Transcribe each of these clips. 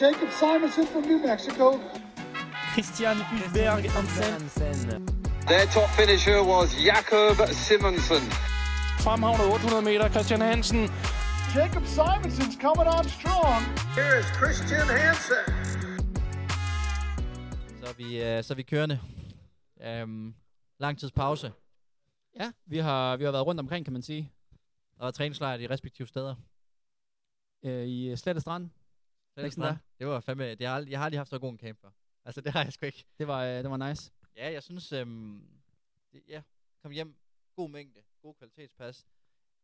Jakob Simonsen from New Mexico. Christian Petersen Berg-Hansen. Their top finisher was Jakob Simonsen. Fremhavn 800 meter, Christian Hansen. Jakob Simonsen's coming on strong. Here is Christian Hansen. Så er vi kørende. Langtidspause. Ja, vi har været rundt omkring, kan man sige. Der var træningslejr i respektive steder. I Slette Strand. Det var fandme, jeg har aldrig haft så god en camp før. Altså det har jeg sgu ikke. Det var nice. Ja, jeg synes, kom hjem, god mængde, god kvalitetspas.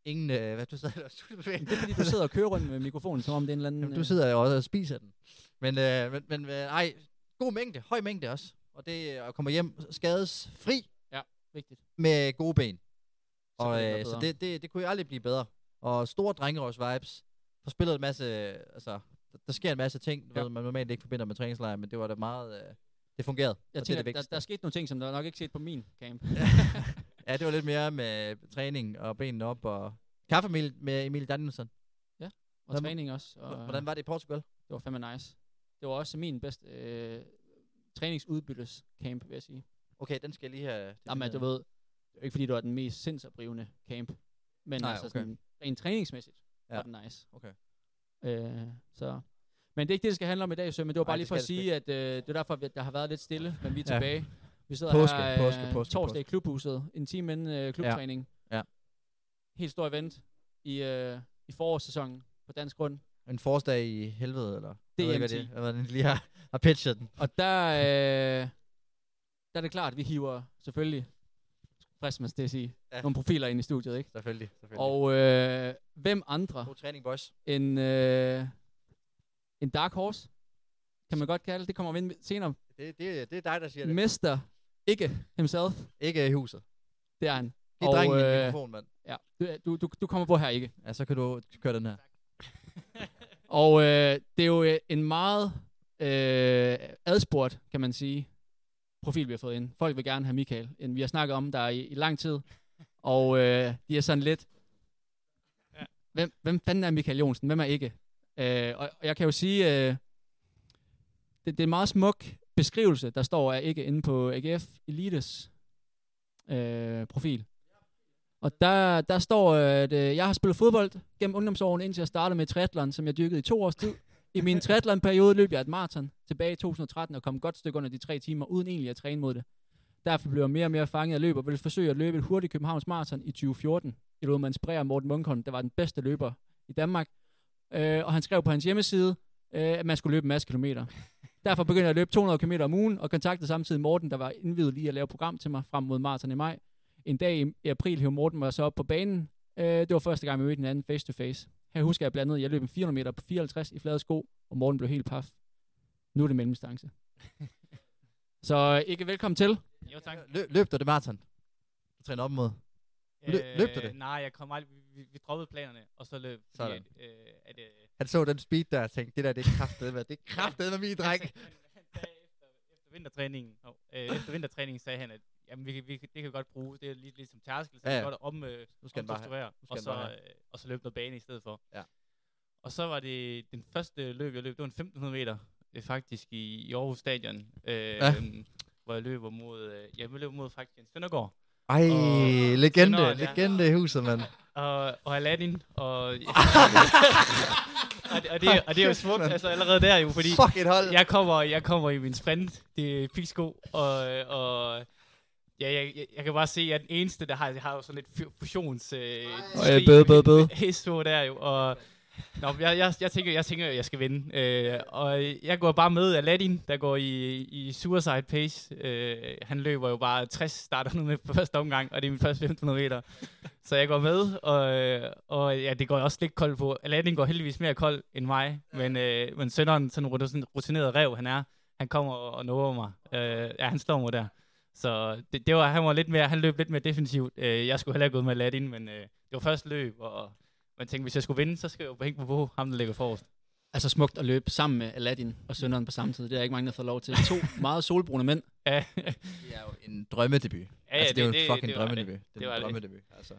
Ingen, hvad du sidder og studiebevægning. Det er fordi, du sidder og kører rundt med mikrofonen, som om det er en eller anden... Jamen, du sidder jo også og spiser den. Men ej, god mængde, høj mængde også. Og det kommer hjem skadesfri. Ja, vigtigt. Med gode ben. Så det kunne jo aldrig blive bedre. Og store drengerøvs-vibes. For spillet en masse, altså... Der sker en masse ting, ja. Ved, man normalt ikke forbinder med træningslejr, men det var da meget... det fungerede. Jeg tænker, det der skete nogle ting, som der nok ikke set på min camp. Ja, det var lidt mere med træning og benene op og kaffe med Emilie Danielson. Ja, og træning også. Og hvordan var det i Portugal? Det var fandme nice. Det var også min bedste træningsudbyttes camp, vil jeg sige. Okay, den skal jeg lige have... Jamen, du ved, ikke fordi du var den mest sindsoprivende camp, men nej, altså okay. Sådan, rent træningsmæssigt var den nice. Okay. Så. Men det er ikke det, det skal handle om i dag, Søren, men det var bare lige for at sige, at det er derfor, at der har været lidt stille, men vi er tilbage. Ja. Vi sidder her torsdag i klubhuset, en time inden klubtræning. Ja. Helt stor event i forårssæsonen på dansk grund. En forårsdag i helvede, eller? DM 10. Jeg ved, lige har pitchet den. Og der er det klart, at vi hiver selvfølgelig, fristmans det at sige, nogle profiler ind i studiet, ikke? Selvfølgelig. Og hvem andre god træning, boys. En dark horse, kan man godt kalde det. Kommer vi ind senere. Det er dig, der siger det. Mester Ekke himself. Ekke i huset. Det er han. Det er drengen i mikrofonen, mand. Ja, du kommer på her, Ekke. Ja, så kan du køre den her. Og det er jo en meget adspurgt, kan man sige, profil, vi har fået ind. Folk vil gerne have Mikael, end vi har snakket om der i lang tid. Og de er sådan lidt... Ja. Hvem fanden er Mikael Johnsen? Hvem er Ekke? Og jeg kan jo sige, det er en meget smuk beskrivelse, der står af Ekke inde på AGF Elites profil. Og der står, at jeg har spillet fodbold gennem ungdomsårene, indtil jeg startede med triathlon, som jeg dyrkede i 2 års tid. I min triathlonperiode løb jeg et maraton tilbage i 2013 og kom godt stykke under de 3 timer, uden egentlig at træne mod det. Derfor blev jeg mere og mere fanget af løb og ville forsøge at løbe et hurtigt Københavns Marathon i 2014. Et ud med en spræger Morten Munkholm, der var den bedste løber i Danmark. Og han skrev på hans hjemmeside, at man skulle løbe en masse kilometer. Derfor begyndte jeg at løbe 200 km om ugen, og kontaktede samtidig Morten, der var indviet lige at lave program til mig frem mod maraton i maj. En dag i april hævde Morten mig så op på banen. Det var første gang, vi mødte hinanden face to face. Her husker jeg blandt andet, at jeg løb en 400 meter på 54 i flade sko, og Morten blev helt paf. Nu er det mellemdistance. Så ikke velkommen til. Jo, tak. Løb du det maraton? Du træner op imod. Løb du det? Nej, jeg kom aldrig. Vi droppede planerne, og så løb vi. Han så den speed der og tænkte, det der, det er kraftedeme. Det er kraftedeme min dreng. Han sagde efter vintertræningen sagde han, at jamen, det kan vi godt bruge. Det er lidt som tærskel, så vi godt omstrukturere. Og så løb noget bane i stedet for. Ja. Og så var det den første løb, jeg løb. Det var en 1500 meter, faktisk i Aarhus Stadion. Hvor jeg løber mod faktisk en Søndergård. Ej, legende i huset, mand. Og Aladdin, og det er jo smukt, altså allerede der jo, fordi jeg kommer i min sprint, det er piksko, og jeg kan bare se, at jeg er den eneste, der har jo sådan lidt fusions... der jo, og... Nå, jeg tænker, jeg skal vinde. Og jeg går bare med Aladdin, der går i suicide pace. Han løber jo bare 60, starter nu med på første omgang, og det er min første 1500 meter. Så jeg går med, og ja, det går jeg også lidt kold på. Aladdin går heldigvis mere kold end mig, men sønderen, sådan rutineret rev han er, han kommer og når mig. Han slår mig der. Så han løb lidt mere defensivt. Jeg skulle heller ikke gå med Aladdin, men det var første løb, og... Man tænkte, hvis jeg skulle vinde, så skal jeg jo hænge på ham, der ligger forrest. Altså smukt at løbe sammen med Aladdin og sønderen på samme tid. Det er ikke mange, der får lov til. 2 meget solbrune mænd. Ja. Det er jo en drømmedebut. Ja, altså, det er jo en fucking drømmedebut. Det var en drømmedebut. Altså.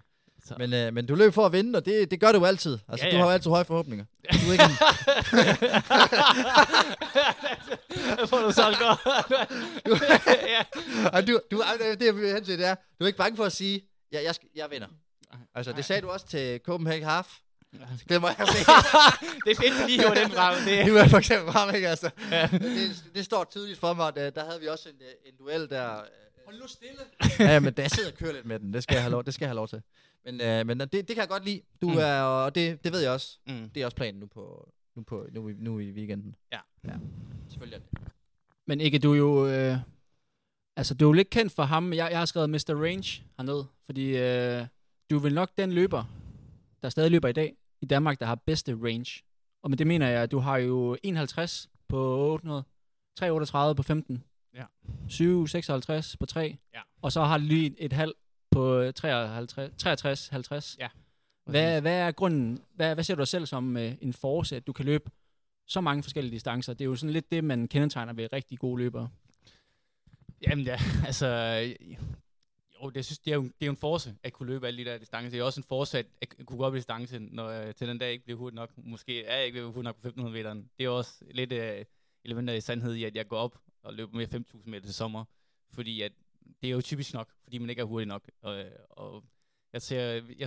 Så. Men du løb for at vinde, og det gør du altid. Altså, ja. Du har jo altid høje forhåbninger. Du er ikke en... Jeg får det så godt. Du er ikke bange for at sige, jeg vinder. Altså, det sagde du også til Copenhagen Half. Det må jeg se. Det er fedt, at lige hiver den frem. Det er for eksempel frem, ikke? Altså. Ja. Det står tydeligt for mig, at der havde vi også en duel der... Hold nu stille. Ja, men der sidder og kører lidt med den. Det skal jeg have lov til. Men det kan jeg godt lide. Du er, og det ved jeg også. Mm. Det er også planen nu i weekenden. Ja. Selvfølgelig er det. Men ikke du jo... du er jo lidt kendt for ham. Jeg har skrevet Mr. Range hernede, fordi du er vel nok den løber, der stadig løber i dag i Danmark, der har bedste range. Og med det mener jeg, at du har jo 51 på 800, 338 på 15. Ja. 7,56 på 3, ja. Og så har du lige et halv på 53,50. Ja. Hvad er grunden? Hvad ser du dig selv som en force, at du kan løbe så mange forskellige distancer? Det er jo sådan lidt det, man kendetegner ved rigtig gode løbere. Jamen ja, altså... Jo, det, jeg synes, det er jo en force at kunne løbe alle de der distancer. Det er også en force at kunne gå op i distancen, når til den dag ikke bliver hurtigt nok. Måske er jeg ikke hurtigt nok på 1500 meteren. Det er også lidt elementer i sandhed i, at jeg går op og løber mere 5.000 meter til sommer, fordi at det er jo typisk nok, fordi man ikke er hurtig nok. Og jeg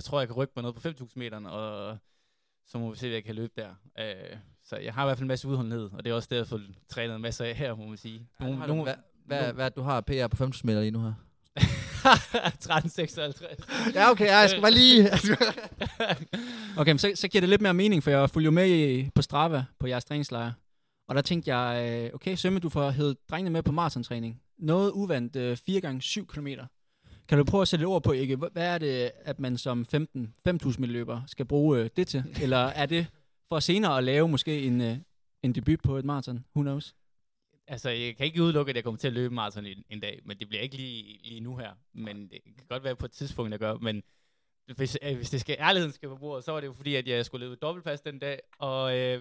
tror, jeg kan rykke mig noget på 5.000 meteren, og så må vi se, hvad jeg kan løbe der. Så jeg har i hvert fald en masse udholdenhed, og det er også derfor, jeg har trænet en masse af her, må man sige. Hvad du har PR på 5.000 meter lige nu her? 13,56. Ja, okay, jeg skal bare lige... Okay, så giver det lidt mere mening, for jeg fulgte jo med på Strava på jeres træningslejre. Og der tænkte jeg, okay, Sømme, du får hævet drengene med på maratontræning. Noget uvandt 4x7 km. Kan du prøve at sætte et ord på, Ekke? Hvad er det, at man som 5.000 meter løber skal bruge det til? Eller er det for senere at lave måske en debut på et maraton? Who knows? Altså, jeg kan ikke udelukke, at jeg kommer til at løbe maraton en dag, men det bliver ikke lige nu her. Men det kan godt være på et tidspunkt, jeg gør. Men hvis det skal ærligheden skal på bordet, så var det jo fordi, at jeg skulle løbe dobbeltpas den dag, og det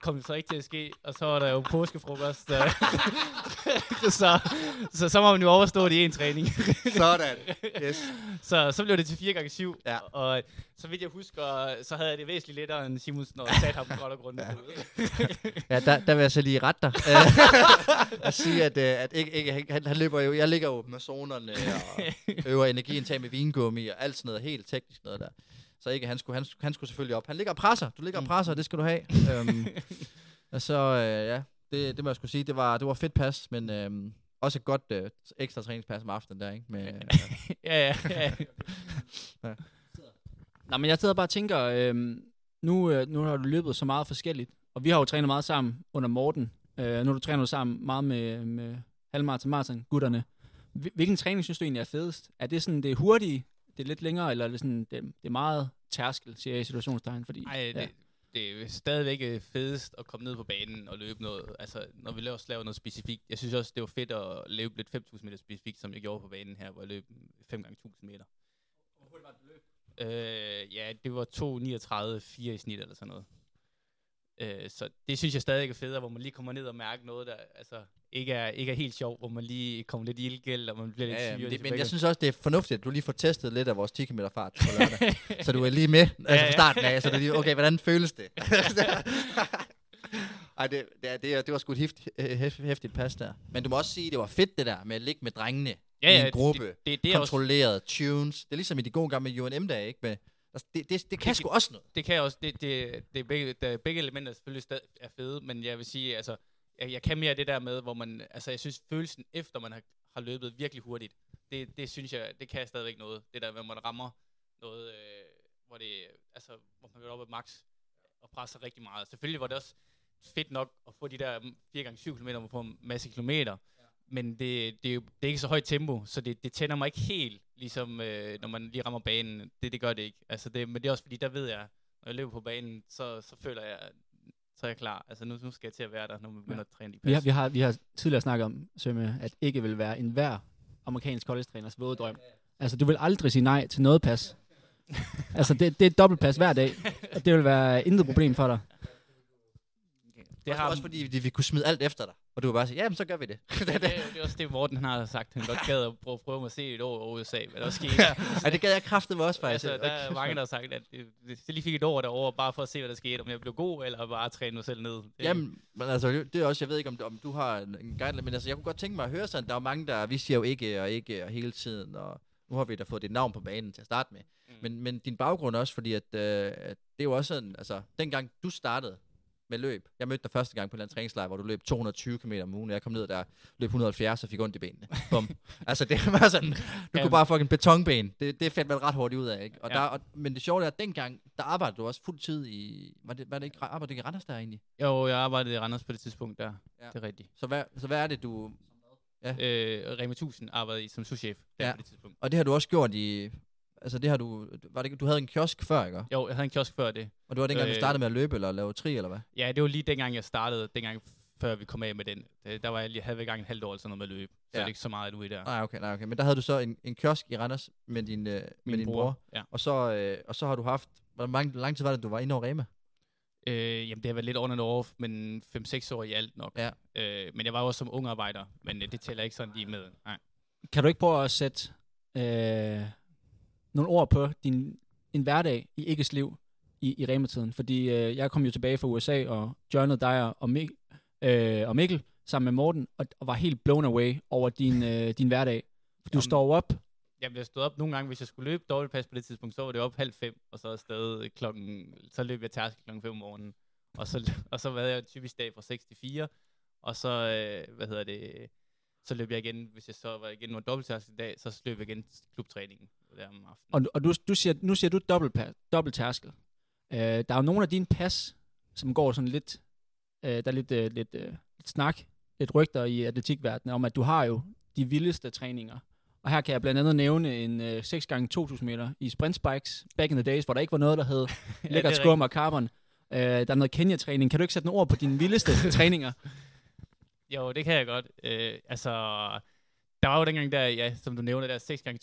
kom så ikke til at ske, og så var der jo påskefrokost. så må man jo overstå det i en træning. Sådan, yes. Så blev det til 4x7, ja. Og så vidt jeg husker, så havde jeg det væsentligt lettere end Simonsen, og satte ham på godt og grundigt. Ja, der vil jeg så lige rette dig. At sige, at ikke, han løber jo, jeg ligger jo med zonerne, og øver energiindtag med vingummi, og alt noget helt teknisk noget der. Så ikke, han skulle selvfølgelig op. Han ligger og presser. Du ligger og presser, det skal du have. Og så, ja, det må jeg skulle sige, det var fedt pas, men også et godt ekstra træningspas om aftenen der, ikke? Med, ja. Nej, men jeg sidder bare og tænker, nu har du løbet så meget forskelligt, og vi har jo trænet meget sammen under Morten. Nu har du trænet sammen meget med Halmar Tímarsson, gutterne. Hvilken træning synes du egentlig er fedest? Er det sådan det hurtige, det er lidt længere, eller er det sådan, det er meget tærskel, siger jeg i situationstegn, fordi... Ej, det er stadigvæk fedest at komme ned på banen og løbe noget, altså når vi også laver noget specifikt. Jeg synes også, det var fedt at løbe lidt 5.000 meter specifikt, som jeg gjorde på banen her, hvor jeg løb 5x1.000 meter. Hvor hurtigt var det løb? Ja, det var 2.39,4 i snit eller sådan noget. Så det synes jeg stadig er federe, hvor man lige kommer ned og mærker noget, der altså ikke er helt sjovt, hvor man lige kommer lidt ildgæld, og man bliver lidt syg. Men jeg synes også, det er fornuftigt, at du lige får testet lidt af vores 10 km fart på lørdag, så du er lige med altså fra starten af, så det er lige, okay, hvordan føles det? Ej, det var sgu et hæftigt pas der. Men du må også sige, det var fedt det der med at ligge med drengene i en gruppe, det kontrolleret også... tunes. Det er ligesom i de gode gamle med UNM-dage, ikke? Med det kan sgu også noget. Det kan også. Begge elementer selvfølgelig stadig er fede, men jeg vil sige, altså, jeg kan mere det der med, hvor man, altså, jeg synes, følelsen efter man har løbet virkelig hurtigt, det synes jeg, det kan jeg stadigvæk noget. Det der, hvor man rammer noget, hvor det, altså, hvor man går op ad max og presser rigtig meget. Selvfølgelig var det også fedt nok at få de der 4x7 kilometer, hvor man får en masse kilometer, men det er ikke så højt tempo, så det tænder mig ikke helt, ligesom når man lige rammer banen. Det gør det ikke. Altså men det er også fordi, der ved jeg, når jeg løber på banen, så føler jeg, så er jeg klar. Altså nu skal jeg til at være der, når man begynder at træne de pas. Vi har tidligere snakket om, Sømme, at ikke vil være enhver amerikansk college-træners våde drøm. Altså du vil aldrig sige nej til noget pas. Altså det er et dobbeltpas hver dag, og det vil være intet problem for dig. Det har også fordi vi kunne smide alt efter dig, og du kunne bare sige, ja, men så gør vi det. Det er også det, Morten han har sagt. Han godt gad at prøve at se et år over USA, hvad der skete. Ja, det gad jeg kraftedeme også faktisk. Altså, der er mange, der har sagt, at det lige fik et år derovre, bare for at se, hvad der skete, om jeg blev god, eller bare træne mig selv ned. Jamen, men altså, det er også, jeg ved ikke, om du har en guide, men altså, jeg kunne godt tænke mig at høre sådan, der er mange, der, vi siger jo ikke og hele tiden, og nu har vi da fået dit navn på banen til at starte med. Mm. Men din baggrund også, fordi at det var også sådan, altså, dengang du startede med løb. Jeg mødte dig første gang på en eller anden træningslejr, hvor du løb 220 km om ugen, og jeg kom ned der, løb 170 og fik ondt i benene. Bum. Altså det var sådan, du kunne bare fucking betonben. Det fandt man ret hurtigt ud af, ikke? Og ja. Men det sjove er, at dengang, der arbejdede du også fuld tid i... Var det ikke arbejdet i Randers der egentlig? Jo, jeg arbejdede i Randers på det tidspunkt der. Ja. Det er rigtigt. Så hvad er det, du... Ja. Rema 1000 arbejdede i som souschef der på det tidspunkt. Og det har du også gjort i... Altså det har du, var det, du havde en kiosk før, ikke? Jo, jeg havde en kiosk før det. Og det var dengang, du startede med at løbe eller lave tri, eller hvad? Ja, det var lige dengang, jeg startede, dengang før vi kom af med den. Der var jeg lige, havde vi gang en halvt år eller sådan noget med at løbe, så det er ikke så meget ude der. Nej, okay. Men der havde du så en kiosk i Randers med din bror. Ja. Og så har du haft, hvor lang tid var det, du var inde over Rema? Jamen det har været lidt on and off, men 5-6 år i alt nok. Ja. Men jeg var også som ung arbejder, men det tæller ikke sådan lige med. Nej. Kan du ikke prøve at sætte... nogle ord på en hverdag i Ekkes liv i Rema-tiden. Fordi jeg kom jo tilbage fra USA og journede dig og Mikkel sammen med Morten, og var helt blown away over din hverdag. Du står op. Jamen, jeg stod op nogle gange, hvis jeg skulle løbe dobbeltpas på det tidspunkt, så var det op 4:30, og så afsted klokken... Så løb jeg tærskel klokken 5 om morgenen. Og så var jeg typisk dag fra 6 til 4, og så, så løb jeg igen, hvis jeg så var igennem en dobbelttærskel i dag, så løb jeg igen klubtræningen der om aftenen. Og nu siger du dobbelttærskel. Der er jo nogle af dine pas, som går sådan lidt, lidt snak, lidt rygter i atletikverdenen, om at du har jo de vildeste træninger. Og her kan jeg blandt andet nævne en 6x2.000 meter i sprintspikes, back in the days, hvor der ikke var noget, der hed lækkert skum og carbon. Der er noget Kenya-træning. Kan du ikke sætte nogle ord på dine vildeste træninger? Jo, det kan jeg godt. Der var jo dengang der, ja, som du nævner, der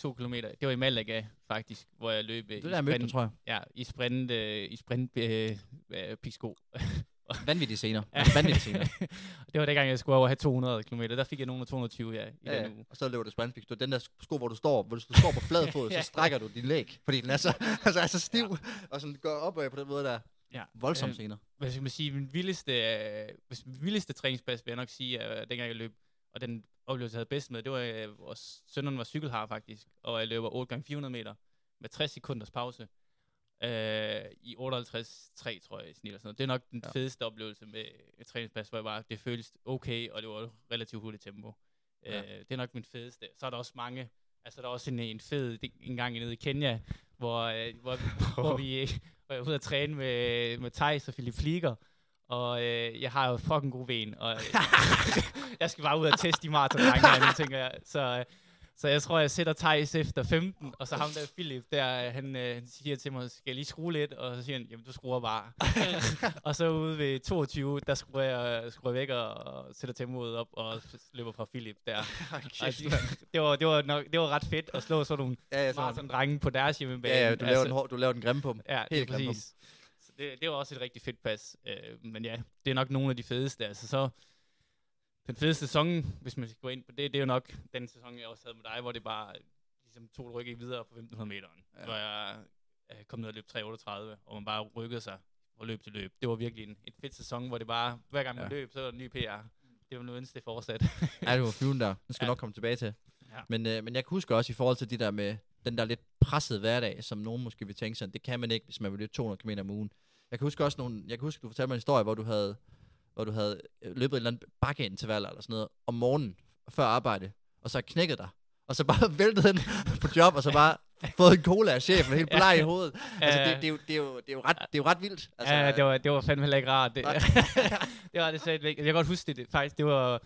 6x2 kilometer. Det var i Malaga faktisk, hvor jeg løb i sprint, tror jeg. Ja, i sprint piksko. Vanvittigt senere. Ja. Vanvittigt senere. Det var dengang, jeg skulle over have 200 kilometer. Der fik jeg nogen af 220, den uge. Og så løber du sprintpik. Det den der sko, hvor du står på flad fod, så strækker du din læg, fordi den er så, altså, er så stiv, og sådan går opad på den måde der. Ja, voldsomt senere. Hvad skal man sige, min vildeste træningspas, vil jeg nok sige, at dengang jeg løb, og den oplevelse jeg havde bedst med, det var, at sønderen var cykelhar faktisk, og jeg løber 8x400 meter med 60 sekunders pause i 58,3, tror jeg, i snit og sådan noget. Det er nok den fedeste oplevelse med et træningspas, hvor jeg bare, det føles okay, og det var et relativt hurtigt tempo. Det er nok min fedeste. Så er der også mange, altså der er også en fed, en gang nede i Kenya, hvor vi... Og jeg var ude at træne med Thijs og Philip Flieger, og jeg har jo fucking gode ben, og jeg skal bare ud og teste de maratongange, tænker jeg. Så jeg tror, jeg sætter Thijs efter 15, og så ham der Philip, der, han siger til mig, skal jeg lige skrue lidt? Og så siger han, jamen du skruer bare. Og så ude ved 22, der skruer jeg væk og sætter tempoet op og løber fra Philip der. Okay. Det var ret fedt at slå sådan nogle maraton-drenge på deres hjemmebane. Ja, du laver den grimme på dem. Ja, helt præcis. Så det var også et rigtig fedt pas. Men ja, det er nok nogle af de fedeste. Altså så... Den fede sæson, hvis man skal gå ind på det, det er jo nok den sæson, jeg også havde med dig, hvor det bare ligesom tog et rykke videre på 1500 meteren. Ja. Hvor jeg kom ned og løb 3:38, og man bare rykkede sig og løb til løb. Det var virkelig en fed sæson, hvor det bare, hver gang man løb, så var der en ny PR. Det var nu ønske det fortsat. Ja, det var flyven der. Den skal nok komme tilbage til. Ja. Men jeg kan huske også i forhold til de der med den der lidt pressede hverdag, som nogen måske vil tænke sådan, det kan man ikke, hvis man vil løbe 200 km om ugen. Jeg kan huske, du fortalte mig en historie, hvor du havde løbet en eller anden bakkeinterval eller sådan noget om morgenen før arbejde, og så knækkede dig, og så bare væltede den på job, og så bare fået en cola af chefen, helt bleg i hovedet. Altså, det er jo ret vildt. Altså, ja, det var fandme heller ikke rart. Det, det var det slet ikke. Jeg kan godt huske det faktisk. Det var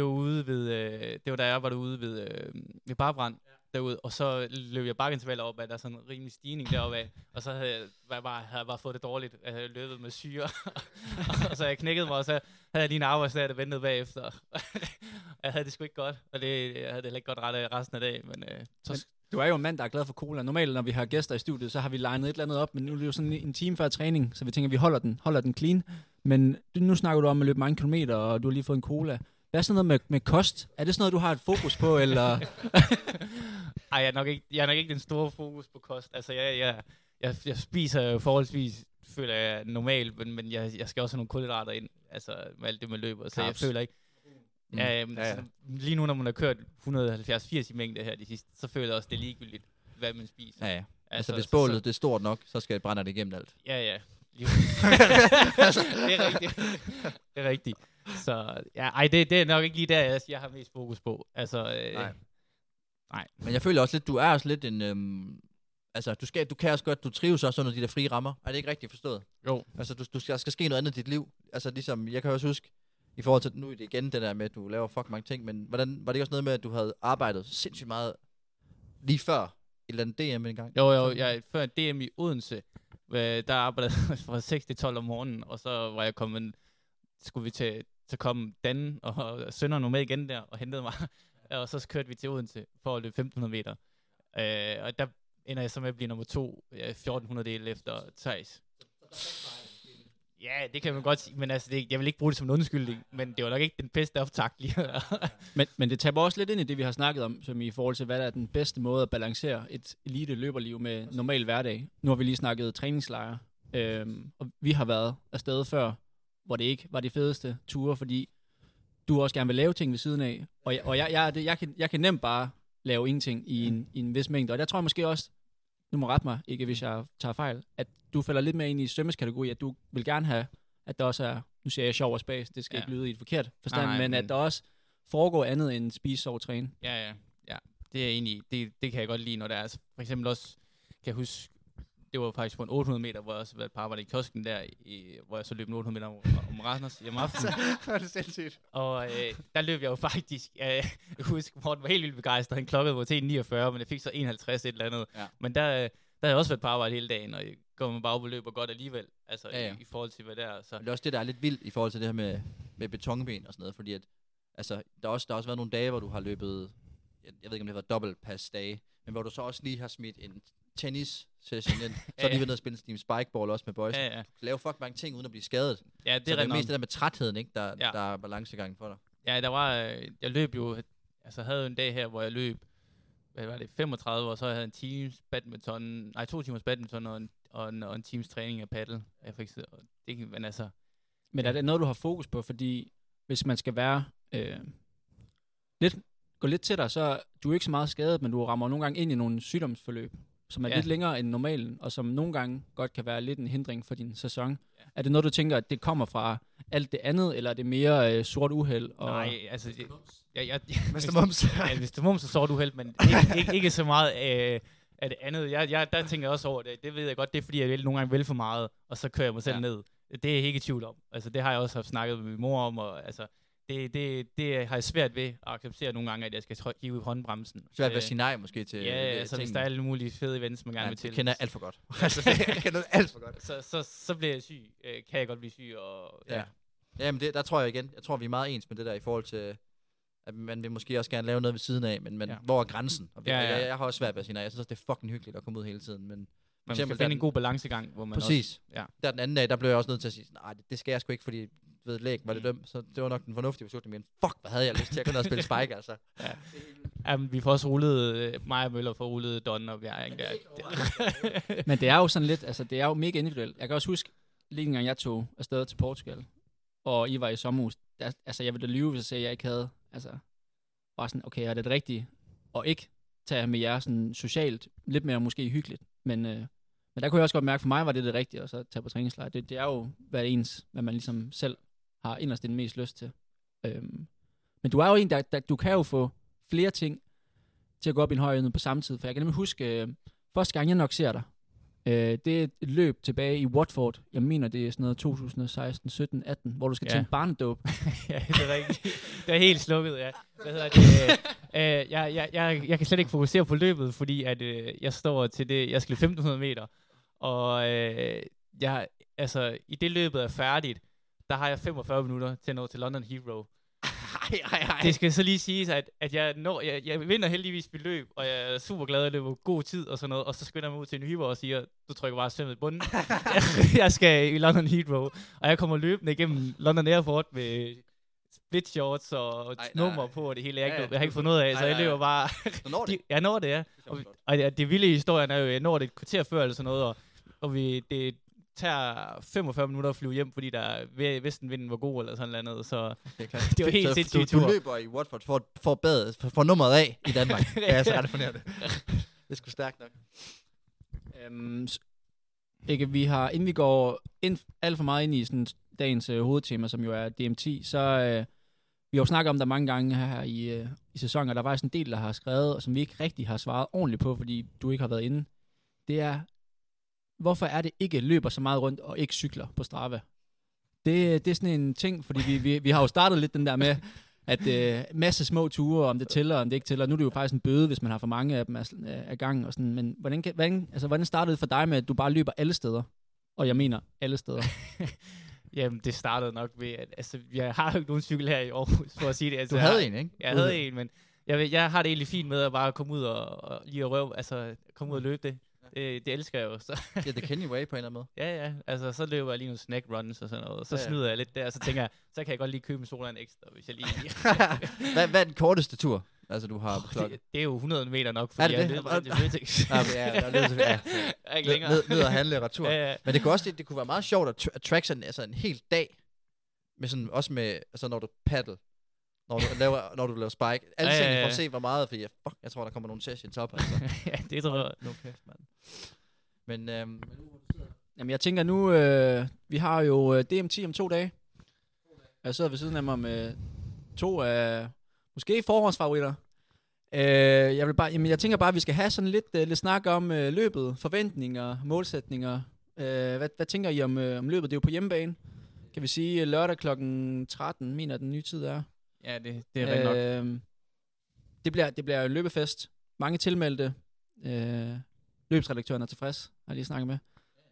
ude ved, det var da jeg var derude ved Barbrand. Derude, og så løb jeg bakkeintervaller op, at der er sådan en rimelig stigning deroppe af, og så havde jeg bare fået det dårligt, at jeg løbet med syre, og så jeg knækkede mig, og så havde jeg lige en arbejdsdag, der ventede bagefter. Jeg havde det sgu ikke godt, og jeg havde det heller ikke godt ret af resten af dagen. Men du er jo en mand, der er glad for cola. Normalt, når vi har gæster i studiet, så har vi legnet et eller andet op, men nu er det jo sådan en time før træning, så vi tænker, at vi holder den clean. Men nu snakker du om at løbe mange kilometer, og du har lige fået en cola. Hvad er sådan noget med kost? Er det sådan noget, du har et fokus på, eller? Ej, jeg er nok ikke den store fokus på kost. Altså, jeg spiser forholdsvis, føler jeg, normalt, men jeg skal også have nogle kulhydrater ind, altså med alt det, man løber. Så jeg føler ikke. Altså, lige nu, når man har kørt 170-80 i mængde her de sidste, så føler jeg også, det er ligegyldigt, hvad man spiser. Ja. Altså, hvis bålet det er stort nok, så skal det brænde det igennem alt. Ja. Det er rigtigt. Så ja, det er nok ikke lige der, jeg har mest fokus på. Altså, nej. Men jeg føler også lidt, du er også lidt en... altså, du kan også godt, du trives også under de der frie rammer. Er det ikke rigtigt forstået? Jo. Altså, der skal ske noget andet i dit liv. Altså, ligesom, jeg kan også huske, i forhold til, nu igen det der med, at du laver fucking mange ting, men hvordan, var det også noget med, at du havde arbejdet sindssygt meget lige før et eller andet DM engang? Jo, jeg før DM i Odense, der arbejdede fra 6 til 12 om morgenen, og så var jeg kommet, skulle vi til, så kom Dan og Sønderen med igen der, og hentede mig, og så kørte vi til Odense for at løbe 1500 meter. Og der ender jeg så med at blive nummer 2, 1400 dele efter Thijs. Ja, det kan man godt sige, men altså, jeg vil ikke bruge det som en undskyldning, men det var nok ikke den bedste optakt lige her. Men det taber også lidt ind i det, vi har snakket om, som i forhold til, hvad der er den bedste måde at balancere et elite løberliv med normal hverdag. Nu har vi lige snakket træningslejre, og vi har været afsted før, hvor det ikke var de fedeste ture, fordi du også gerne vil lave ting ved siden af, og jeg kan nemt bare lave ingenting i en vis mængde, og der tror jeg måske også, nu må rette mig, ikke hvis jeg tager fejl, at du falder lidt mere ind i sømmeskategori, at du vil gerne have, at der også er, nu siger jeg sjov og spas, det skal ikke lyde i et forkert forstand, men at der også foregår andet end spise, sove, træne. Ja, det er jeg egentlig, det kan jeg godt lide, når der er, altså, for eksempel også, kan jeg huske, det var faktisk på en 800 meter, hvor jeg også var på arbejde i kiosken der, hvor jeg så løb en 800 meter om Randers hjem aftenen. Var det sindssygt. Og der løb jeg jo faktisk, jeg husker, Morten var helt vildt begejstret, han klokkede mig til 49, men jeg fik så 51 et eller andet. Ja. Men der har jeg også været på arbejde hele dagen, og jeg går bare op og løber godt alligevel, altså i forhold til hvad der er. Så. Det er også det, der er lidt vildt i forhold til det her med betonben og sådan noget, fordi at, altså, der har også været nogle dage, hvor du har løbet, jeg ved ikke om det var dobbeltpass-dage, men hvor du så også lige har smidt en tennis-session ind. Så er de ved at spille en spikeball også med boys. Du kan lave fucking mange ting uden at blive skadet. Ja, det er mest det der med trætheden, ikke? Der er balancegangen for dig. Ja, der var... Jeg løb jo... Altså, jeg havde en dag her, hvor jeg løb... Hvad var det? 35, og så jeg havde en times badminton... Nej, 2 timers badminton og en times træning af paddle. Jeg fik siddet, det, men altså... Men er det noget, du har fokus på? Fordi hvis man skal være... Lidt til dig, så du er ikke så meget skadet, men du rammer nogle gange ind i nogle sygdomsforløb, som er lidt længere end normalen, og som nogle gange godt kan være lidt en hindring for din sæson. Ja. Er det noget, du tænker, at det kommer fra alt det andet, eller er det mere sort uheld? Og... Nej, altså... Mr. Mums. Ja, Mr. Mums er sort uheld, men ikke så meget af det andet. Der tænker jeg også over det. Det ved jeg godt, det er fordi, jeg nogle gange vil for meget, og så kører jeg mig selv ned. Det er jeg ikke i tvivl om. Altså, det har jeg også haft snakket med min mor om, og altså... Det har jeg svært ved at acceptere nogle gange, at jeg skal hive i håndbremsen. Svært ved at sige nej måske til... Ja, så hvis der er alle mulige fede events, man gerne vil til. Det kender jeg alt for godt. Så bliver jeg syg. Kan jeg godt blive syg? Og, ja. Jamen der tror jeg igen. Jeg tror, vi er meget ens med det der i forhold til, at man vil måske også gerne lave noget ved siden af, men hvor er grænsen? Jeg har også svært ved at sige nej. Jeg synes også, det er fucking hyggeligt at komme ud hele tiden, men... Man skal finde en god balancegang, hvor man præcis. Også... Ja. Der den anden dag, der blev jeg også nødt til at sige, nej, det skal jeg sgu ikke, fordi ved læg var det dømt, så det var nok den fornuftige beslutning, men fuck, hvad havde jeg lyst til at kunne spille spike, altså. Jamen, vi får også rullet, mig og Møller får rullet Don og Bjerg, ikke? Men det er jo sådan lidt, altså det er jo mega individuelt. Jeg kan også huske, lige en gang jeg tog afsted til Portugal, og I var i sommerhus, der, altså jeg ville da lyve, hvis jeg sagde, at jeg ikke havde, altså bare sådan, okay, er det rigtigt? Og ikke tage med jer sådan socialt, lidt mere måske hyggeligt. Men der kunne jeg også godt mærke, for mig var det rigtige, og så tage på træningslejr. Det er jo hvad man ligesom selv har inderst den mest lyst til. Men du er jo en, der du kan jo få flere ting til at gå op i en høj ende på samme tid. For jeg kan nemlig huske, første gang jeg nok ser dig, det er et løb tilbage i Watford. Jeg mener, det er sådan noget 2016, 17, 18, hvor du skal til en barnedåb. Ja, det er rigtigt. Det er helt slukket, ja. Hvad hedder det? Jeg kan slet ikke fokusere på løbet, fordi at, jeg står til det, jeg skal løbe 1500 meter. Og i det løbet er færdigt, der har jeg 45 minutter til at nå til London Hero. Ej. Det skal så lige siges, at jeg vinder heldigvis mit løb, og jeg er super glad, at det var god tid og sådan noget, og så skynder jeg mig ud til en hyper og siger, du trykker bare svømmet i bunden. Jeg skal i London Hero, og jeg kommer løbende igennem London Airport med split shorts og nummer på, og det hele, jeg har ikke fået noget af, så jeg løber bare... Du når det? Jeg når det, ja. Og det vilde i historien er jo, jeg når det et kvarter før eller sådan noget, og det tager 45 minutter at flyve hjem, fordi der vestenvinden var god eller sådan noget, så det var helt sindssygt. Du løber i Watford for nummeret af i Danmark. Ja, jeg er så ret fornærmet. Det er sgu stærkt nok. Ikke, vi har, inden vi går alt for meget ind i sådan dagens hovedtema, som jo er DM 10, så vi har jo snakket om der mange gange her i sæsonen, og der er faktisk en del, der har skrevet, og som vi ikke rigtig har svaret ordentligt på, fordi du ikke har været inde. Det er, hvorfor er det ikke løber så meget rundt og ikke cykler på Strava? Det er sådan en ting, fordi vi har jo startet lidt den der med, at masse små ture, om det tæller, om det ikke tæller. Nu er det jo faktisk en bøde, hvis man har for mange af dem af gangen og sådan. Men hvordan startede det for dig med, at du bare løber alle steder? Og jeg mener alle steder. Jamen, det startede nok ved, at jeg har jo ikke nogen cykel her i Aarhus, for at sige det. Altså, du havde en, ikke? Jeg havde en, men jeg har det egentlig fint med at bare komme ud og lige røve, altså komme ud og løbe det. Det elsker jeg jo. Ja, det kan jeg way på en eller anden måde. Ja, altså så løber jeg lige nogle snack runs og sådan noget, og så snyder jeg lidt der, og så tænker jeg, så kan jeg godt lige købe en sodavand ekstra, hvis jeg lige... Hvad er den korteste tur, altså du har på klokken? Det er jo 100 meter nok, fordi jeg løber bare til Føtex. Ja, ikke længere. Ned og handle retur. Ja. Men det kunne også det kunne være meget sjovt at track sådan altså en hel dag, med sådan, også med, altså når du paddle. Når du laver spike. Alle ting for at se, hvor meget, fordi jeg tror, der kommer nogle sessions op. Altså. Ja, det tror jeg. No kæft, mand. Men jamen, jeg tænker nu, vi har jo DM10 om 2 dage. Jeg sidder ved siden af mig med to af, måske forhåndsfavoritter. Jeg tænker bare, at vi skal have sådan lidt snak om løbet, forventninger, målsætninger. Hvad tænker I om løbet? Det er jo på hjemmebane. Kan vi sige lørdag kl. 13, mener den nye tid er. Ja, det er rigtig nok. Det bliver en løbefest. Mange tilmeldte. Løbsredaktøren er tilfreds, har lige snakket med.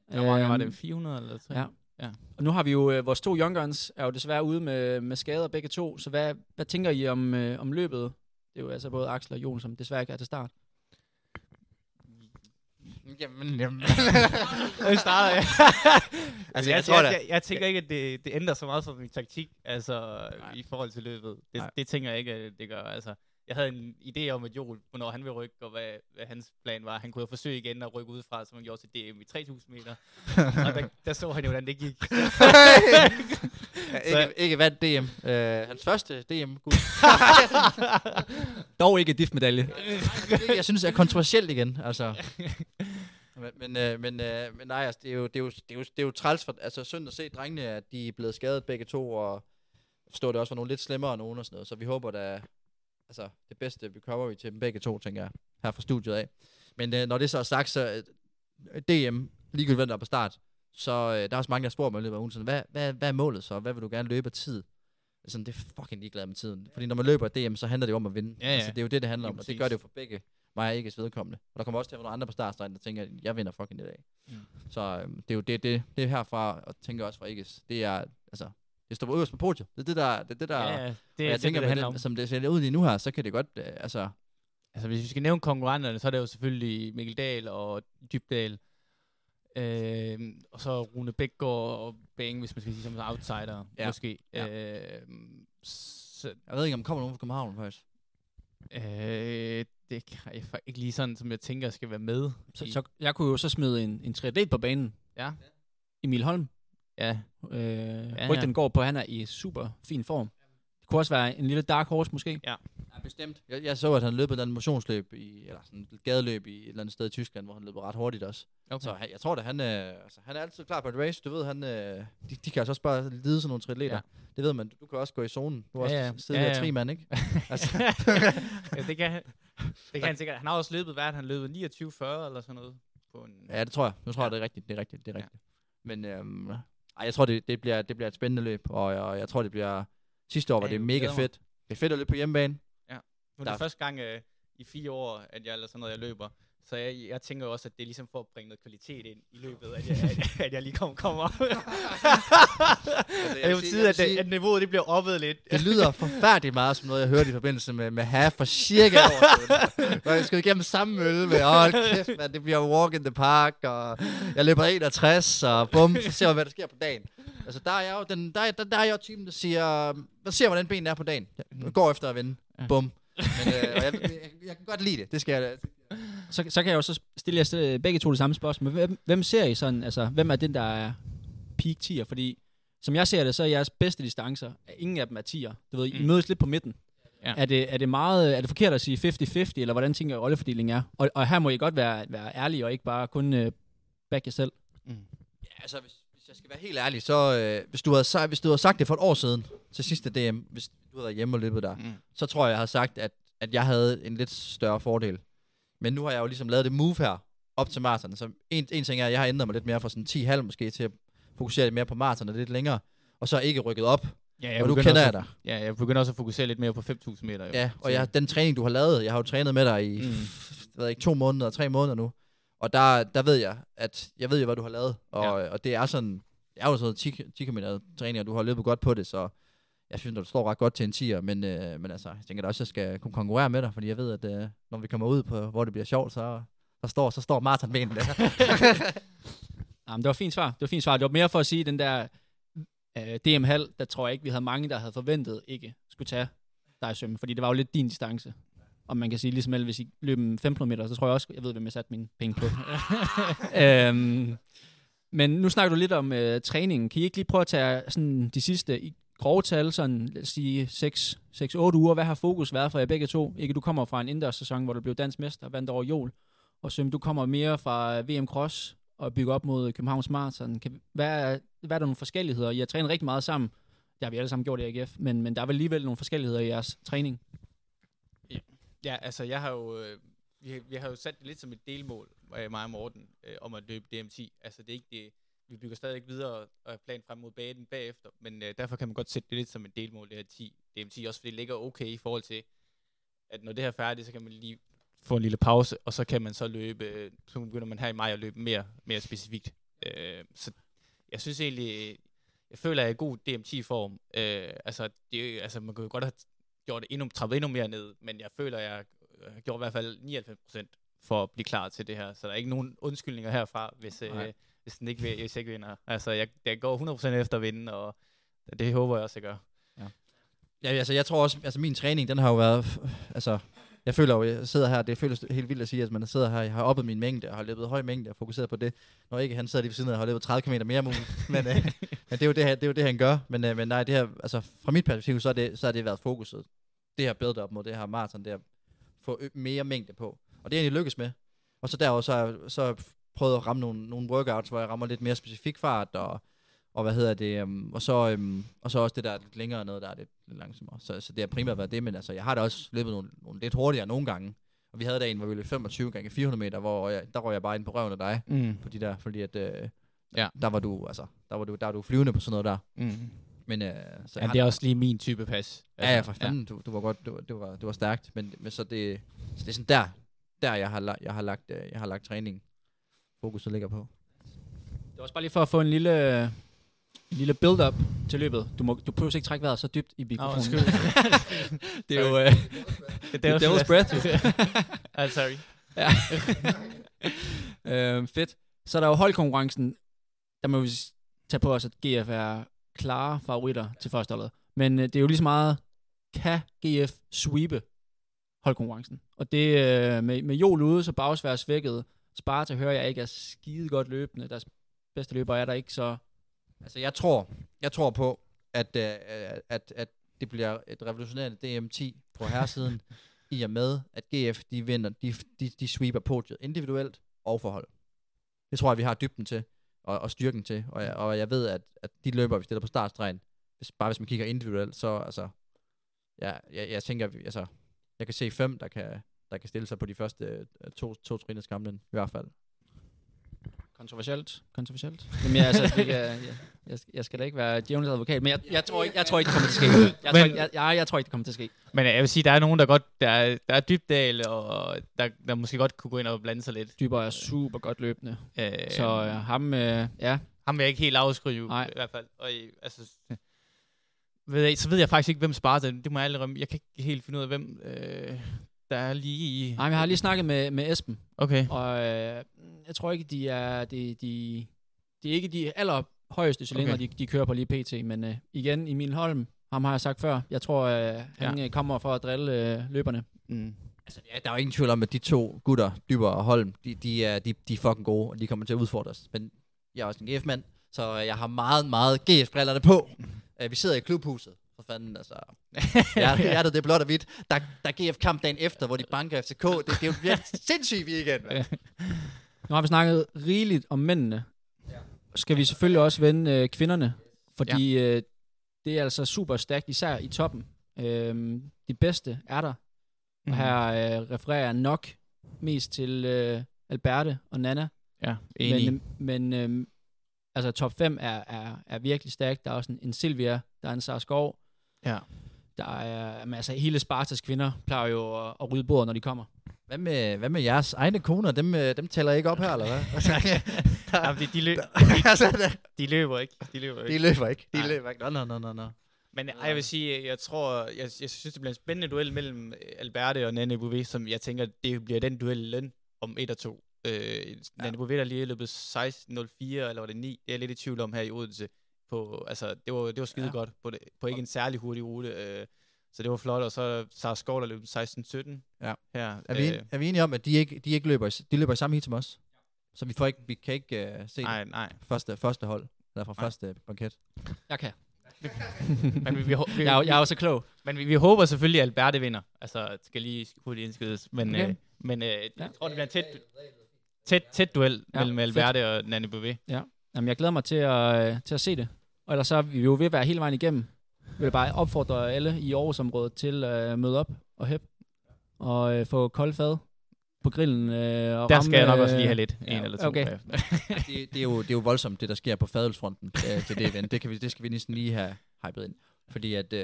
Hvor mange var det? 400 eller 300? Ja. Og nu har vi jo, vores 2 young guns er jo desværre ude med skader begge to, så hvad tænker I om løbet? Det er jo altså både Axel og Jon, som desværre ikke er til start. Jamen. Jeg starter, ja. Altså, jeg tænker ikke, at det ændrer så meget for min taktik, altså nej, i forhold til løbet. Det tænker jeg ikke, at det gør. Altså, jeg havde en idé om, at Jol, hvornår han ville rykke, og hvad hans plan var. Han kunne jo forsøge igen at rykke udefra, som han gjorde til DM i 3000 meter. Og der så han jo, hvordan det gik. Ikke vandt DM. Hans første DM. Dog ikke diff-medalje. Jeg synes, det er kontroversielt igen. Altså. Men nej, altså, det er jo træls for, altså synd at se drengene, at de er blevet skadet begge to, og forstår det også var nogle lidt slemmere nogen og sådan noget, så vi håber da, altså det bedste recovery til dem begge to, tænker jeg, her fra studiet af. Men når det så er sagt, så DM, ligegyldigt hvem der er på start, så der er også mange, der spørger mig i løbet af ugen, sådan, hvad er målet så, hvad vil du gerne løbe af tid? Altså, det er fucking ligeglad med tiden, fordi når man løber af DM, så handler det jo om at vinde, altså det er jo det handler om, og det gør det jo for begge. Mig er ikke vedkommende. Og der kommer også til at være nogle andre på startstregen, der tænker, at jeg vinder fucking i dag. Mm. Så det er jo det herfra, og tænker også fra Ekkes, det er, altså, det står øverst på podiet. Det er det, der... Jeg tænker, som det ser ud lige nu her, så kan det godt, altså... Altså, hvis vi skal nævne konkurrenterne, så er det jo selvfølgelig Mikkel Dahl og Dybdahl. Og så Rune Bækgaard og Bang, hvis man skal sige som outsider, måske. Ja. Jeg ved ikke, om der kommer nogen fra København, faktisk. Det kan jeg ikke lige sådan, som jeg tænker, skal være med. Så jeg kunne jo så smide en triatlet på banen. Ja. Emil Holm. Ja. Rygten går på, han er i super fin form. Det kunne også være en lille dark horse, måske. Ja bestemt. Jeg så, at han løb et eller andet motionsløb, eller sådan et gadeløb i et eller andet sted i Tyskland, hvor han løb ret hurtigt også. Okay. Så jeg tror, at han er altid klar på et race. Du ved, han, de kan altså også bare lide sådan nogle triatleter. Ja. Det ved man. Du kan også gå i zonen. Du har også siddet her trimand, ikke? Altså. Ja, det kan han. Det kan han sikkert. Han har også løbet han løbet 29-40 eller sådan noget. På en... Ja, det tror jeg. Nu tror jeg, det er rigtigt. Det er rigtigt. Men jeg tror, det bliver et spændende løb, og jeg tror, det bliver... Sidste år var det mega fedt. Det er fedt at løbe på hjemmebane. Ja. Nu er det første gang i 4 år, at jeg løber. Så jeg tænker også, at det er ligesom for at bringe noget kvalitet ind i løbet, at jeg lige kommer op. Det betyder, at niveauet det bliver oppet lidt. Det lyder forfærdeligt meget som noget, jeg hørte i forbindelse med half for cirka år. Hvor jeg skulle igennem samme mølle med, kæft, man, det bliver walk in the park, og jeg løber 61, og bum, så ser jeg, hvad der sker på dagen. Altså, der er jeg jo typen, der siger, hvad ser hvordan benene er på dagen? Jeg går efter at vinde. Bum. Men, og jeg kan godt lide det, det skal jeg. Så kan jeg jo så stille jer begge to det samme spørgsmål. Hvem ser I sådan, altså, hvem er den, der er peak 10'er? Fordi, som jeg ser det, så er jeres bedste distancer, ingen af dem er 10'er. Du ved, I mødes lidt på midten. Ja. Er det forkert at sige 50-50, eller hvordan tænker I, at rollefordelingen er? Og her må I godt være ærlige, og ikke bare kun back jer selv. Mm. Ja, altså, hvis jeg skal være helt ærlig, så hvis du havde sagt det for et år siden, til sidste DM, hvis du havde hjemme og løbet der, så tror jeg, jeg havde sagt, at jeg havde en lidt større fordel. Men nu har jeg jo ligesom lavet det move her, op til marathon. Så en ting er, at jeg har ændret mig lidt mere fra sådan 10,5 måske, til at fokusere lidt mere på marathon og lidt længere. Og så ikke rykket op, og nu kender jeg dig. Ja, jeg begynder også at fokusere lidt mere på 5.000 meter. Jo. Ja, og den træning, du har lavet, jeg har jo trænet med dig i 2 måneder, 3 måneder nu. Og der ved jeg, at jeg ved jo, hvad du har lavet. Og det er sådan, jeg er jo sådan 10 km træning, og du har løbet godt på det, så jeg synes, du står ret godt til en 10'er, men altså, jeg tænker da også, at jeg skal kunne konkurrere med dig, fordi jeg ved, at når vi kommer ud på, hvor det bliver sjovt, så står maratonbenene der. Jamen, det var fint svar. Det var mere for at sige, den der DM-hal, der tror jeg ikke, vi havde mange, der havde forventet ikke skulle tage dig i svømme, fordi det var jo lidt din distance. Og man kan sige, ligesom hvis I løb 15 meter, så tror jeg også, jeg ved, hvem jeg satte mine penge på. Men nu snakker du lidt om træningen. Kan I ikke lige prøve at tage sådan de sidste... grove tal, sådan lad os sige 6-8 uger, hvad har fokus været for jer begge to? Ikke, du kommer fra en indendørssæson, hvor du blev dansk mester, vandt over Jol, og Søm, du kommer mere fra VM Cross og bygger op mod Københavns Marathon. Hvad er der nogle forskelligheder? I har trænet rigtig meget sammen. Det har vi alle sammen gjort i AGF, men der er vel alligevel nogle forskelligheder i jeres træning? Ja, altså jeg har jo... Vi har jo sat det lidt som et delmål, mig og Morten, om at løbe DM 10. Altså det er ikke det... Vi bygger stadig ikke videre og er plan frem mod banen bagefter, men derfor kan man godt sætte det lidt som et delmål, det her 10. DM10, også fordi det ligger okay i forhold til, at når det her er færdigt, så kan man lige få en lille pause, og så kan man så løbe, så begynder man her i maj at løbe mere specifikt. Så jeg synes egentlig, jeg føler, at jeg er i god DM10-form. Man kunne godt have gjort det trappet endnu mere ned, men jeg føler, at jeg har gjort i hvert fald 99% for at blive klar til det her, så der er ikke nogen undskyldninger herfra, hvis den ikke vinder. Altså, jeg går 100% efter at vinde, og det håber jeg også, jeg gør. Ja. Ja, altså, jeg tror også, altså min træning, den har jo været, altså, jeg føler jo, jeg sidder her, det føles helt vildt at sige, at man sidder her, jeg har oppet min mængde, og har løbet høj mængde, og fokuseret på det. Når ikke han sidder lige ved siden af, og har løbet 30 km mere om ugen, men det er jo det, han gør. Men nej, det her, altså, fra mit perspektiv, så har det været fokuset. Det her bedre op mod det her maraton, det at få mere mængde på. Og det er egentlig lykkes med. Og så derover så prøvet at ramme nogle workouts, hvor jeg rammer lidt mere specifik fart, og hvad hedder det, og så også det der lidt længere ned, der er lidt langsommere. Så det har primært været det, men altså, jeg har da også løbet nogle lidt hurtigere nogle gange, og vi havde da en, hvor vi løb 25x400 meter, hvor der røg jeg bare ind på røven af dig, på de der, fordi at, der var du flyvende på sådan noget der. Mm. Men, så ja, det er også lige min type pas. Altså, ja, for fanden, ja. Du var godt, du var stærkt, men så det er sådan der jeg har lagt træningen. Fokuset ligger på. Det var også bare lige for at få en lille build-up til løbet. Du prøver ikke trække vejret så dybt i mikrofonen. Det er jo... Det var spredt. I'm sorry. Fedt. Så der er jo holdkonkurrencen. Der må vi tage på os, at GF er klare favoritter til førsteholdet. Men det er jo lige så meget, kan GF sweepe holdkonkurrencen? Og det med Jol ude, så bagsvær svækket. Sparta hører jeg ikke er skide godt løbende. Deres bedste løber er der ikke, så... Altså, jeg tror på, at det bliver et revolutionerende DM10 på herresiden, i og med, at GF, de vinder, de sweeper podiet individuelt og forhold. Det tror jeg, vi har dybden til, og styrken til, og jeg ved, at de løber, vi stiller på startstregen, hvis man kigger individuelt, så altså... Jeg tænker, altså... Jeg kan se 5, der kan stille sig på de første to trinnes kampen, i hvert fald. Kontroversielt. Jamen, jeg skal da ikke være djævelens advokat, men jeg tror ikke det kommer til at ske. Jeg tror ikke det kommer til at ske. Men jeg vil sige, der er nogen, der er Dybdahl, og der måske godt kunne gå ind og blande sig lidt. Dybdahl er super godt løbende. Så ham, ja. Ham vil jeg ikke helt afskrive, nej, i hvert fald. Og altså, så ved jeg faktisk ikke, hvem Sparta. Det må jeg aldrig rømme. Jeg kan ikke helt finde ud af, hvem der er lige i... Nej, jeg har lige snakket med Esben. Okay. Og jeg tror ikke, de er ikke de allerhøjeste cylindre, okay, de kører på lige pt. Men igen, Emil Holm, ham har jeg sagt før. Jeg tror, han kommer for at drille løberne. Mm. Altså, ja, der er jo ingen tvivl om, at de to gutter, Dyber og Holm, de er fucking gode, og de kommer til at udfordres. Men jeg er også en GF-mand, så jeg har meget, meget GF-brillerne på. Vi sidder i klubhuset. For fanden, altså. Hjertet, det er blot og hvidt. Der GF kamp dagen efter, hvor de banker FCK. Det er jo virkelig sindssygt weekend. Ja. Nu har vi snakket rigeligt om mændene. Skal vi selvfølgelig også vende kvinderne, fordi det er altså super stærkt, især i toppen. De bedste er der. Og her refererer jeg nok mest til Alberte og Nanna. Ja, enig. Men altså top 5 er virkelig stærkt. Der er også en Silvia, der er en Sarskov. Ja. Der er, altså hele Spartas kvinder plejer jo at rydde bordet, når de kommer. Hvad med jeres egne koner? Dem tæller ikke op her, eller hvad? De løber ikke. No. Men jeg vil sige, jeg synes, det bliver en spændende duel mellem Alberte og Nanna Bové, som jeg tænker, det bliver den duel løn om 1 og 2. Nanna Bové, der lige løbet 16.04, eller var det 9? Det er jeg lidt i tvivl om her i Odense. Det var skide godt på ikke en særlig hurtig rute, så det var flot. Og så Sara Skovler løb 16-17 her. Er vi enige om, at de ikke løber i samme hit som os? Ja. Så vi kan ikke se første hold, eller fra første banket. Jeg kan. Men jeg er også klog. Men vi håber selvfølgelig, at Alberte vinder. Altså, skal lige hurtigt indskydes. Men, okay. Jeg tror, det bliver en tæt duel mellem Alberte og Nanna Bové. Ja. Jamen, jeg glæder mig til at se det. Og ellers så er vi jo ved at være hele vejen igennem. Jeg vil bare opfordre alle i Aarhusområdet til at møde op og hæppe. Og få kold fad på grillen. Og der skal jeg nok også lige have lidt. En eller to. Okay. Det er jo voldsomt, det der sker på fadelsfronten til det event. Det skal vi næsten lige have hypet ind. Fordi at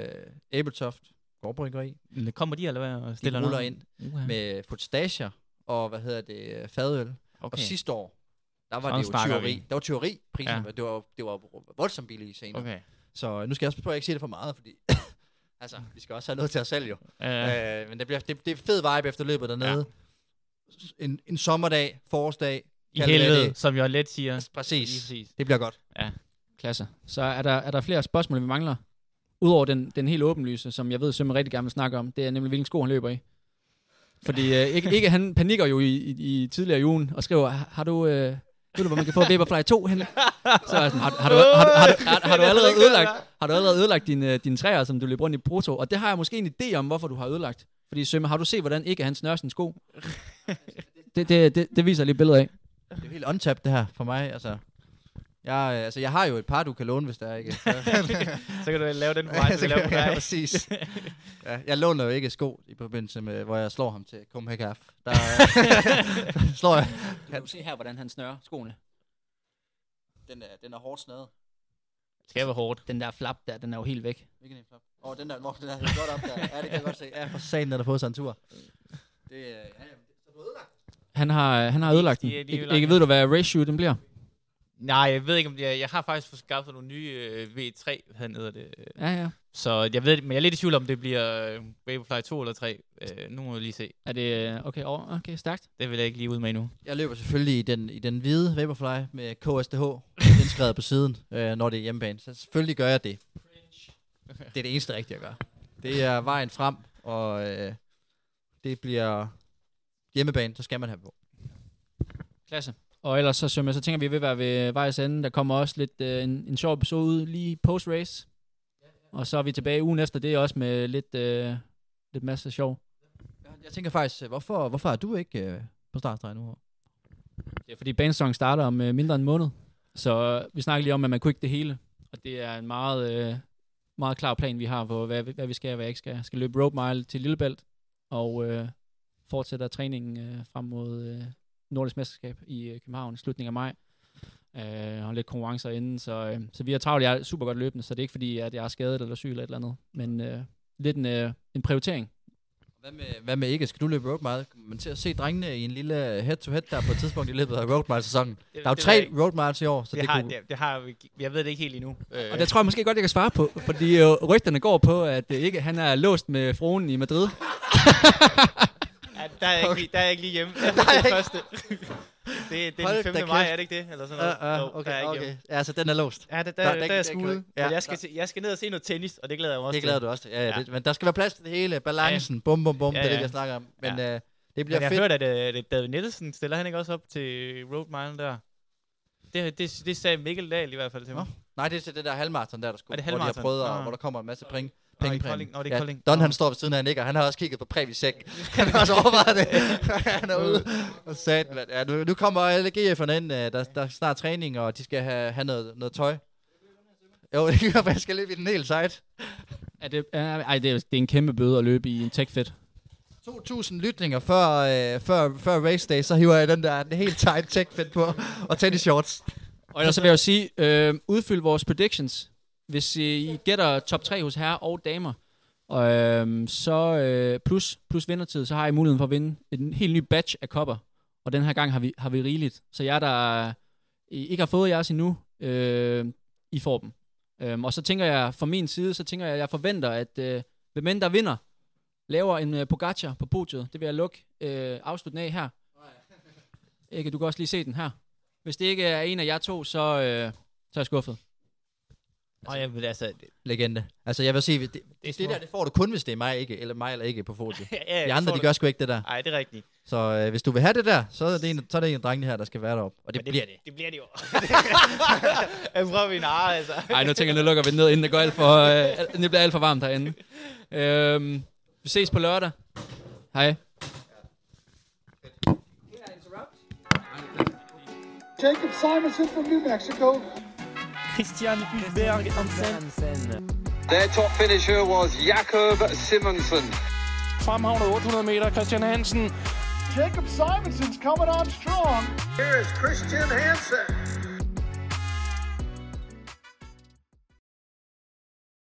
Æbletoft, Gårdbryggeri, kommer de eller hvad? Og stiller de ruller ind med fodstager og fadøl. Okay. Og sidste år, Der var tyveri. Prisen, ja. Det var voldsomt billigt senere. Okay. Så nu skal jeg også prøve at ikke sige det for meget, fordi altså, vi skal også have noget til os selv jo. Men det er fed vibe efter løbet dernede. Ja. En sommerdag, forårsdag. I helvede, som Jol let siger. Altså, præcis. Det bliver godt. Ja. Klasse. Så er der flere spørgsmål, vi mangler? Udover den helt åbenlyse, som jeg ved, Sømme rigtig gerne vil snakke om. Det er nemlig, hvilken sko han løber i. Fordi ikke han panikker jo i tidligere i ugen og skriver, har du... Ved du, hvor man kan få Vaporfly 2 henne? Så er jeg sådan, har du allerede ødelagt dine træer, som du løb rundt i Proto? Og det har jeg måske en idé om, hvorfor du har ødelagt. Fordi Sømme, har du set, hvordan Ekke han snører sin sko? Det viser lige billedet af. Det er jo helt untapped, det her, for mig. Jeg har jo et par, du kan låne, hvis der er ikke. Så kan du lave den for mig, så lave på dig. Ja, præcis. Ja, jeg låner jo ikke sko i forbindelse med, hvor jeg slår ham til Copenhagen. Der slår jeg. Kan du se her, hvordan han snører skoene? Den er hårdt snøret. Det skal være hårdt. Den der flap der, den er jo helt væk. Hvilken en flap? Den der, den er helt godt op der. Ja, det kan jeg godt se. Ja, for satan, den har fået sig en tur. Det er du ødelagt. Han har ødelagt den. Ikke ved du, hvad ratio den bliver? Nej, jeg ved ikke om det er. Jeg har faktisk fået skabt nogle nye V3 hernede. Ja. Så jeg ved det, men jeg er lidt i tvivl om det bliver Vaporfly 2 eller 3. Nu må vi lige se. Er det okay, stærkt? Det vil jeg ikke lige ud med endnu. Jeg løber selvfølgelig i den hvide Vaporfly med KSDH indskrevet på siden, når det er hjemmebane. Så selvfølgelig gør jeg det. Det er det eneste rigtige, jeg gør. Det er vejen frem, og det bliver hjemmebane, så skal man have på. Klasse. Og ellers så tænker vi ved at være ved vejs ende. Der kommer også lidt en sjov episode ud lige post-race. Og så er vi tilbage ugen efter det også med lidt masse sjov. Jeg tænker faktisk, hvorfor er du ikke på startstregen nu? Det er fordi banesong starter om mindre end en måned. Så vi snakker lige om, at man kunne ikke det hele. Og det er en meget, meget klar plan, vi har på, hvad vi skal og hvad jeg ikke skal. Jeg skal løbe Roadmile til Lillebælt og fortsætter træningen frem mod Nordisk Mesterskab i København i slutningen af maj. og lidt konkurrencer inden, så vi er travlt. Jeg er super godt løbende, så det er ikke fordi, at jeg er skadet eller syg eller et eller andet, men lidt en prioritering. Hvad med Ekke? Skal du løbe Roadmile? Man til at se drengene i en lille head-to-head der på et tidspunkt i løbet af Roadmile-sæsonen. Der er jo 3 Roadmiles i år, så jeg ved det ikke helt endnu. Og det tror jeg måske godt, jeg kan svare på, fordi rygterne går på, at Ekke, han er låst med fruen i Madrid. Ja, der er jeg ikke lige hjemme. Det er det første. Det er den 5. maj, er det ikke det? Eller sådan noget. Okay. Ja, så den er låst. Ja, der er skudt. Ja. Jeg skal ned og se noget tennis, og det glæder jeg mig også til. Det glæder du også til. Ja. Men der skal være plads til det hele. Balancen, bum, det er det, jeg snakker om. Men det bliver fedt. Jeg har hørt, at David Nielsen stiller han ikke også op til Roadmile der? Det sagde Mikkel Dahl i hvert fald til mig. Nej, det er det der halvmarathon der skulle. Hvor de har prøvet, hvor der kommer en masse penge. Don, han står ved siden af Nick, og han har også kigget på Prævisæk. Han har også overvejet det. Han er ude og sat. Ja, nu kommer alle GF'erne ind. Der er snart træning, og de skal have noget tøj. Jo, det gør, jeg skal løbe i den hele site. Det er en kæmpe bøde at løbe i en tech-fit. 2.000 lytninger før race day, så hiver jeg den der helt tight tech-fit på, og tennis shorts. Og ellers så vil jeg jo sige, udfyld vores predictions. Hvis I gætter top 3 hos herrer og damer, og, plus vindertid, så har I muligheden for at vinde en helt ny batch af kopper. Og den her gang har vi rigeligt. Så jer, der ikke har fået jeres endnu, I får dem. Og så tænker jeg fra min side, jeg forventer, at hvem end der vinder, laver en Pogacar på podiet. Det vil jeg lukke afslutningen af her. Ikke, du kan også lige se den her. Hvis det ikke er en af jer to, så er jeg skuffet. Legende. Altså, jeg vil sige, det får du kun, hvis det er mig eller ikke på fotet. Ja, de andre, de gør sgu ikke det der. Nej, det er rigtigt. Så hvis du vil have det der, så er det en af drengene her, der skal være deroppe. Og det bliver det. Det bliver det jo. Jeg prøver min arre, altså. Ej, nu lukker vi ned, inden det går bliver alt for varmt herinde. Vi ses på lørdag. Hej. Jakob Simonsen from New Mexico. Christian Petersen Berg-Hansen. Their top finisher was Jakob Simonsen. Fremhavnet 800 meter, Christian Hansen. Jakob Simonsen's coming on strong. Here is Christian Hansen.